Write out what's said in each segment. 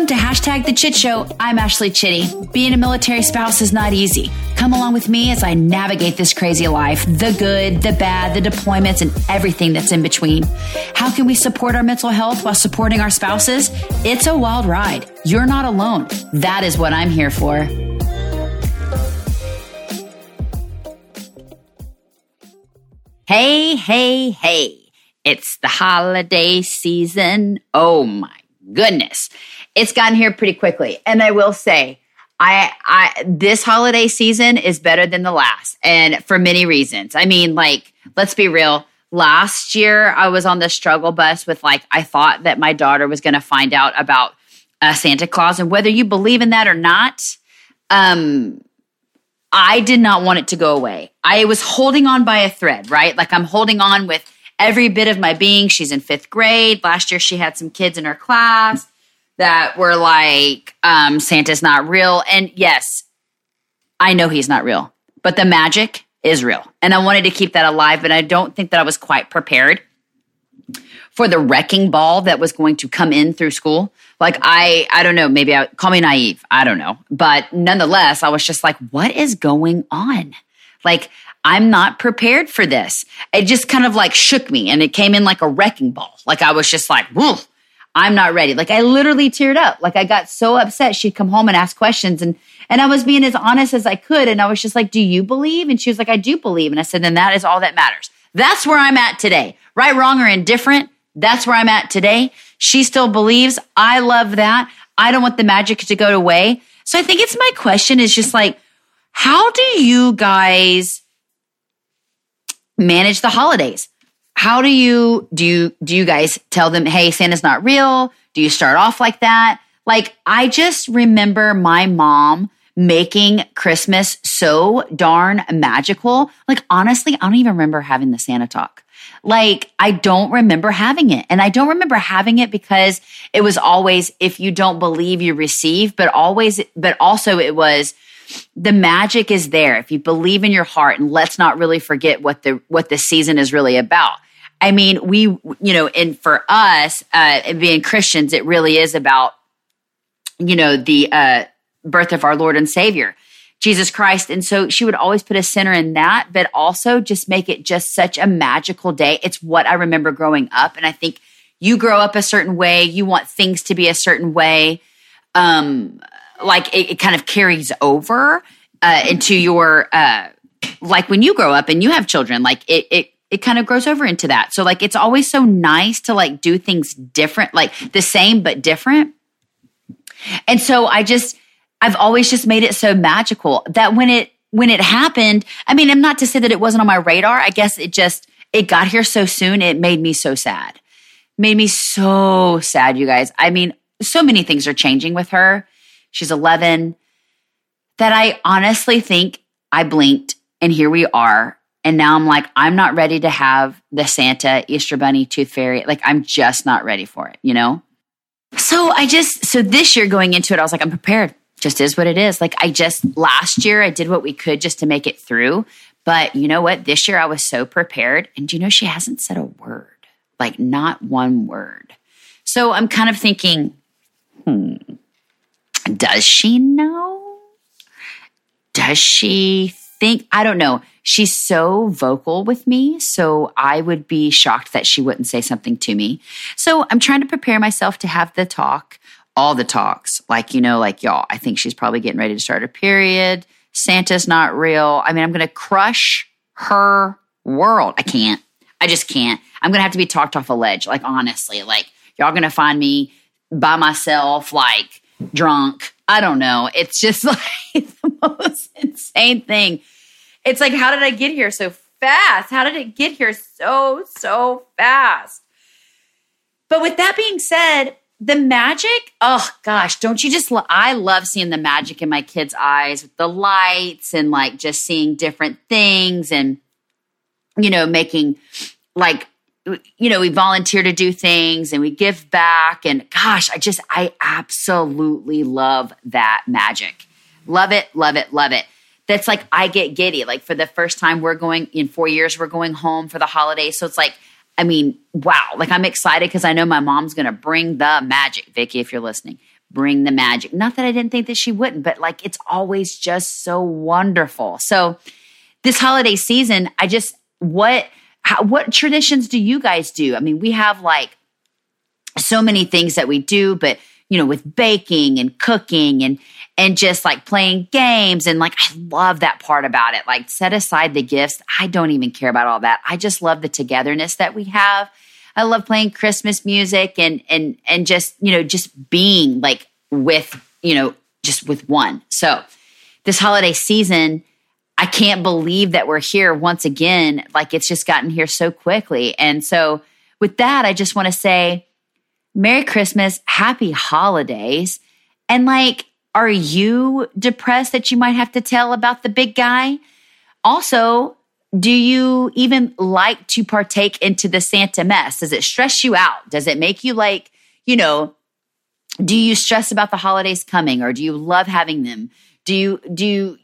Welcome to Hashtag the Chit Show. I'm Ashley Chitty. Being a military spouse is not easy. Come along with me as I navigate this crazy life, the good, the bad, the deployments, and everything that's in between. How can we support our mental health while supporting our spouses? It's a wild ride. You're not alone. That is what I'm here for. Hey, hey, hey. It's the holiday season. Oh my goodness. It's gotten here pretty quickly. And I will say, I this holiday season is better than the last, and for many reasons. I mean, like, let's be real. Last year, I was on the struggle bus with, like, I thought that my daughter was going to find out about Santa Claus. And whether you believe in that or not, I did not want it to go away. I was holding on by a thread, right? Like, I'm holding on with every bit of my being. She's in fifth grade. Last year, she had some kids in her class that were like, Santa's not real. And yes, I know he's not real, but the magic is real. And I wanted to keep that alive, but I don't think that I was quite prepared for the wrecking ball that was going to come in through school. Like, I don't know, maybe call me naive. I don't know. But nonetheless, I was just like, what is going on? Like, I'm not prepared for this. It just kind of like shook me, and it came in like a wrecking ball. Like, I was just like, whoa, I'm not ready. Like, I literally teared up. Like, I got so upset. She'd come home and ask questions, and I was being as honest as I could. And I was just like, do you believe? And she was like, I do believe. And I said, then that is all that matters. That's where I'm at today. Right, wrong, or indifferent. That's where I'm at today. She still believes. I love that. I don't want the magic to go away. So I think it's my question is just like, how do you guys manage the holidays? How do you guys tell them, hey, Santa's not real? Do you start off like that? Like, I just remember my mom making Christmas so darn magical. Like, honestly, I don't even remember having the Santa talk. Like, I don't remember having it. And I don't remember having it because it was always, if you don't believe, you receive, but also it was, the magic is there if you believe in your heart. And let's not really forget what the season is really about. I mean, and for us, being Christians, it really is about, the birth of our Lord and Savior, Jesus Christ. And so she would always put a center in that, but also just make it just such a magical day. It's what I remember growing up. And I think you grow up a certain way, you want things to be a certain way. Like it kind of carries over into your, like when you grow up and you have children, like it kind of grows over into that. So like, it's always so nice to like do things different, like the same, but different. And so I've always just made it so magical that when it happened, I mean, I'm not to say that it wasn't on my radar. I guess it got here so soon. It made me so sad. You guys. I mean, so many things are changing with her. She's 11, that I honestly think I blinked and here we are. And now I'm like, I'm not ready to have the Santa, Easter Bunny, Tooth Fairy. Like, I'm just not ready for it, you know? So this year going into it, I was like, I'm prepared. Just is what it is. Like, last year I did what we could just to make it through. But you know what? This year I was so prepared. And she hasn't said a word, like not one word. So I'm kind of thinking, does she know? Does she think? I don't know. She's so vocal with me, so I would be shocked that she wouldn't say something to me. So I'm trying to prepare myself to have the talk, all the talks. Like, like, y'all, I think she's probably getting ready to start her period. Santa's not real. I mean, I'm going to crush her world. I can't. I just can't. I'm going to have to be talked off a ledge. Like, honestly, like, y'all going to find me by myself, like, drunk. I don't know. It's just like the most insane thing. It's like, how did I get here so fast? How did it get here so fast? But with that being said, the magic, oh gosh, don't you just, I love seeing the magic in my kids' eyes with the lights and like just seeing different things and, making like, we volunteer to do things and we give back. And gosh, I absolutely love that magic. Love it, love it, love it. That's like, I get giddy. Like for the first time in 4 years, we're going home for the holidays. So it's like, I mean, wow. Like I'm excited because I know my mom's going to bring the magic, Vicky, if you're listening. bring the magic. Not that I didn't think that she wouldn't, but like it's always just so wonderful. So this holiday season, I just, what traditions do you guys do? I mean, we have like so many things that we do, but you know, with baking and cooking and just like playing games. And like, I love that part about it. Like set aside the gifts. I don't even care about all that. I just love the togetherness that we have. I love playing Christmas music and just, you know, just being like with, you know, just with one. So this holiday season, I can't believe that we're here once again. Like it's just gotten here so quickly. And so with that, I just want to say, Merry Christmas, happy holidays. And like, are you depressed that you might have to tell about the big guy? Also, do you even like to partake into the Santa mess? Does it stress you out? Does it make you like, you know, do you stress about the holidays coming or do you love having them? Do you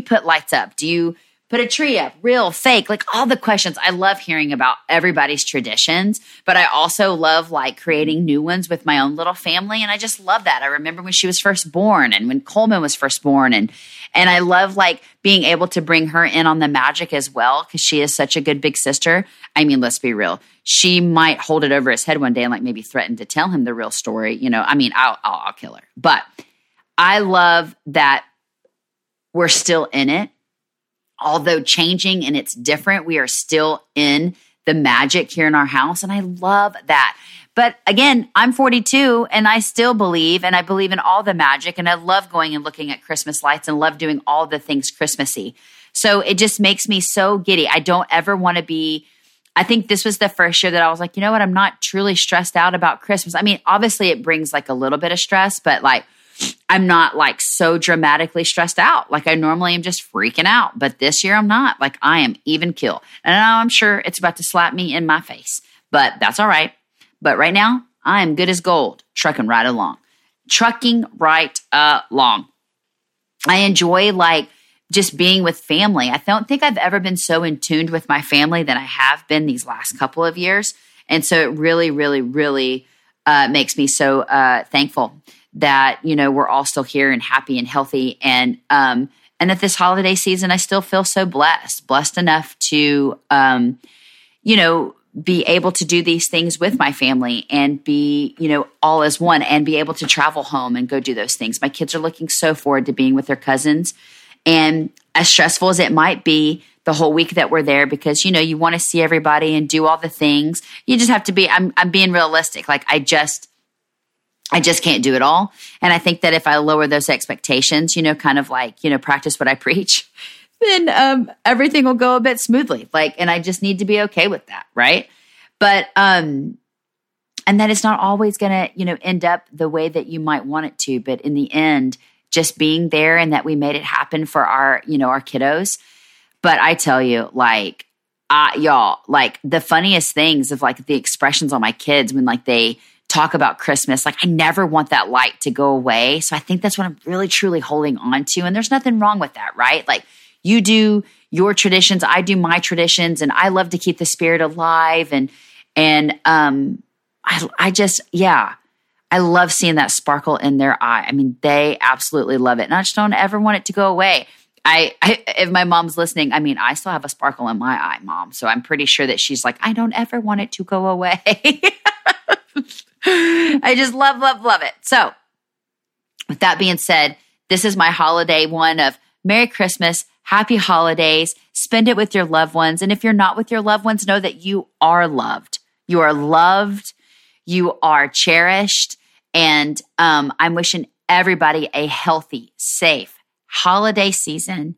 put lights up? Do you put a tree up? Real, fake, like all the questions. I love hearing about everybody's traditions, but I also love like creating new ones with my own little family. And I just love that. I remember when she was first born and when Coleman was first born and I love like being able to bring her in on the magic as well because she is such a good big sister. I mean, let's be real. She might hold it over his head one day and like maybe threaten to tell him the real story. You know, I mean, I'll kill her, but I love that we're still in it. Although changing and it's different, we are still in the magic here in our house. And I love that. But again, I'm 42 and I still believe, and I believe in all the magic. And I love going and looking at Christmas lights and love doing all the things Christmassy. So it just makes me so giddy. I don't ever want to be, I think this was the first year that I was like, you know what? I'm not truly stressed out about Christmas. I mean, obviously it brings like a little bit of stress, but like, I'm not like so dramatically stressed out. Like I normally am just freaking out, but this year I'm not. Like I am even keel. And I'm sure it's about to slap me in my face, but that's all right. But right now I am good as gold, trucking right along. I enjoy like just being with family. I don't think I've ever been so in tune with my family than I have been these last couple of years. And so it really, really, really makes me so thankful that, you know, we're all still here and happy and healthy. And that this holiday season, I still feel so blessed enough to, you know, be able to do these things with my family and be, you know, all as one and be able to travel home and go do those things. My kids are looking so forward to being with their cousins. And as stressful as it might be the whole week that we're there, because, you know, you want to see everybody and do all the things. You just have to be, I'm being realistic. Like I just can't do it all. And I think that if I lower those expectations, you know, kind of like, you know, practice what I preach, then everything will go a bit smoothly. Like, and I just need to be okay with that. Right. But, and that it's not always going to, you know, end up the way that you might want it to, but in the end, just being there and that we made it happen for our, you know, our kiddos. But I tell you, like, y'all, like the funniest things of like the expressions on my kids when like they talk about Christmas. Like I never want that light to go away. So I think that's what I'm really truly holding on to. And there's nothing wrong with that, right? Like you do your traditions, I do my traditions, and I love to keep the spirit alive. I love seeing that sparkle in their eye. I mean, they absolutely love it. And I just don't ever want it to go away. I if my mom's listening, I mean, I still have a sparkle in my eye, Mom. So I'm pretty sure that she's like, I don't ever want it to go away. I just love, love, love it. So with that being said, this is my holiday one of Merry Christmas, happy holidays, spend it with your loved ones. And if you're not with your loved ones, know that you are loved. You are loved. You are cherished. And I'm wishing everybody a healthy, safe holiday season.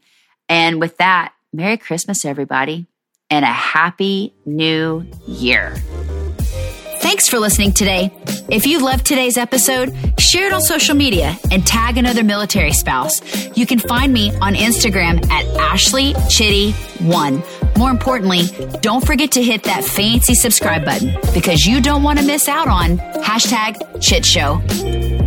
And with that, Merry Christmas, everybody, and a happy new year. Thanks for listening today. If you loved today's episode, share it on social media and tag another military spouse. You can find me on Instagram at Ashley Chitty 1. More importantly, don't forget to hit that fancy subscribe button because you don't want to miss out on Hashtag Chit Show.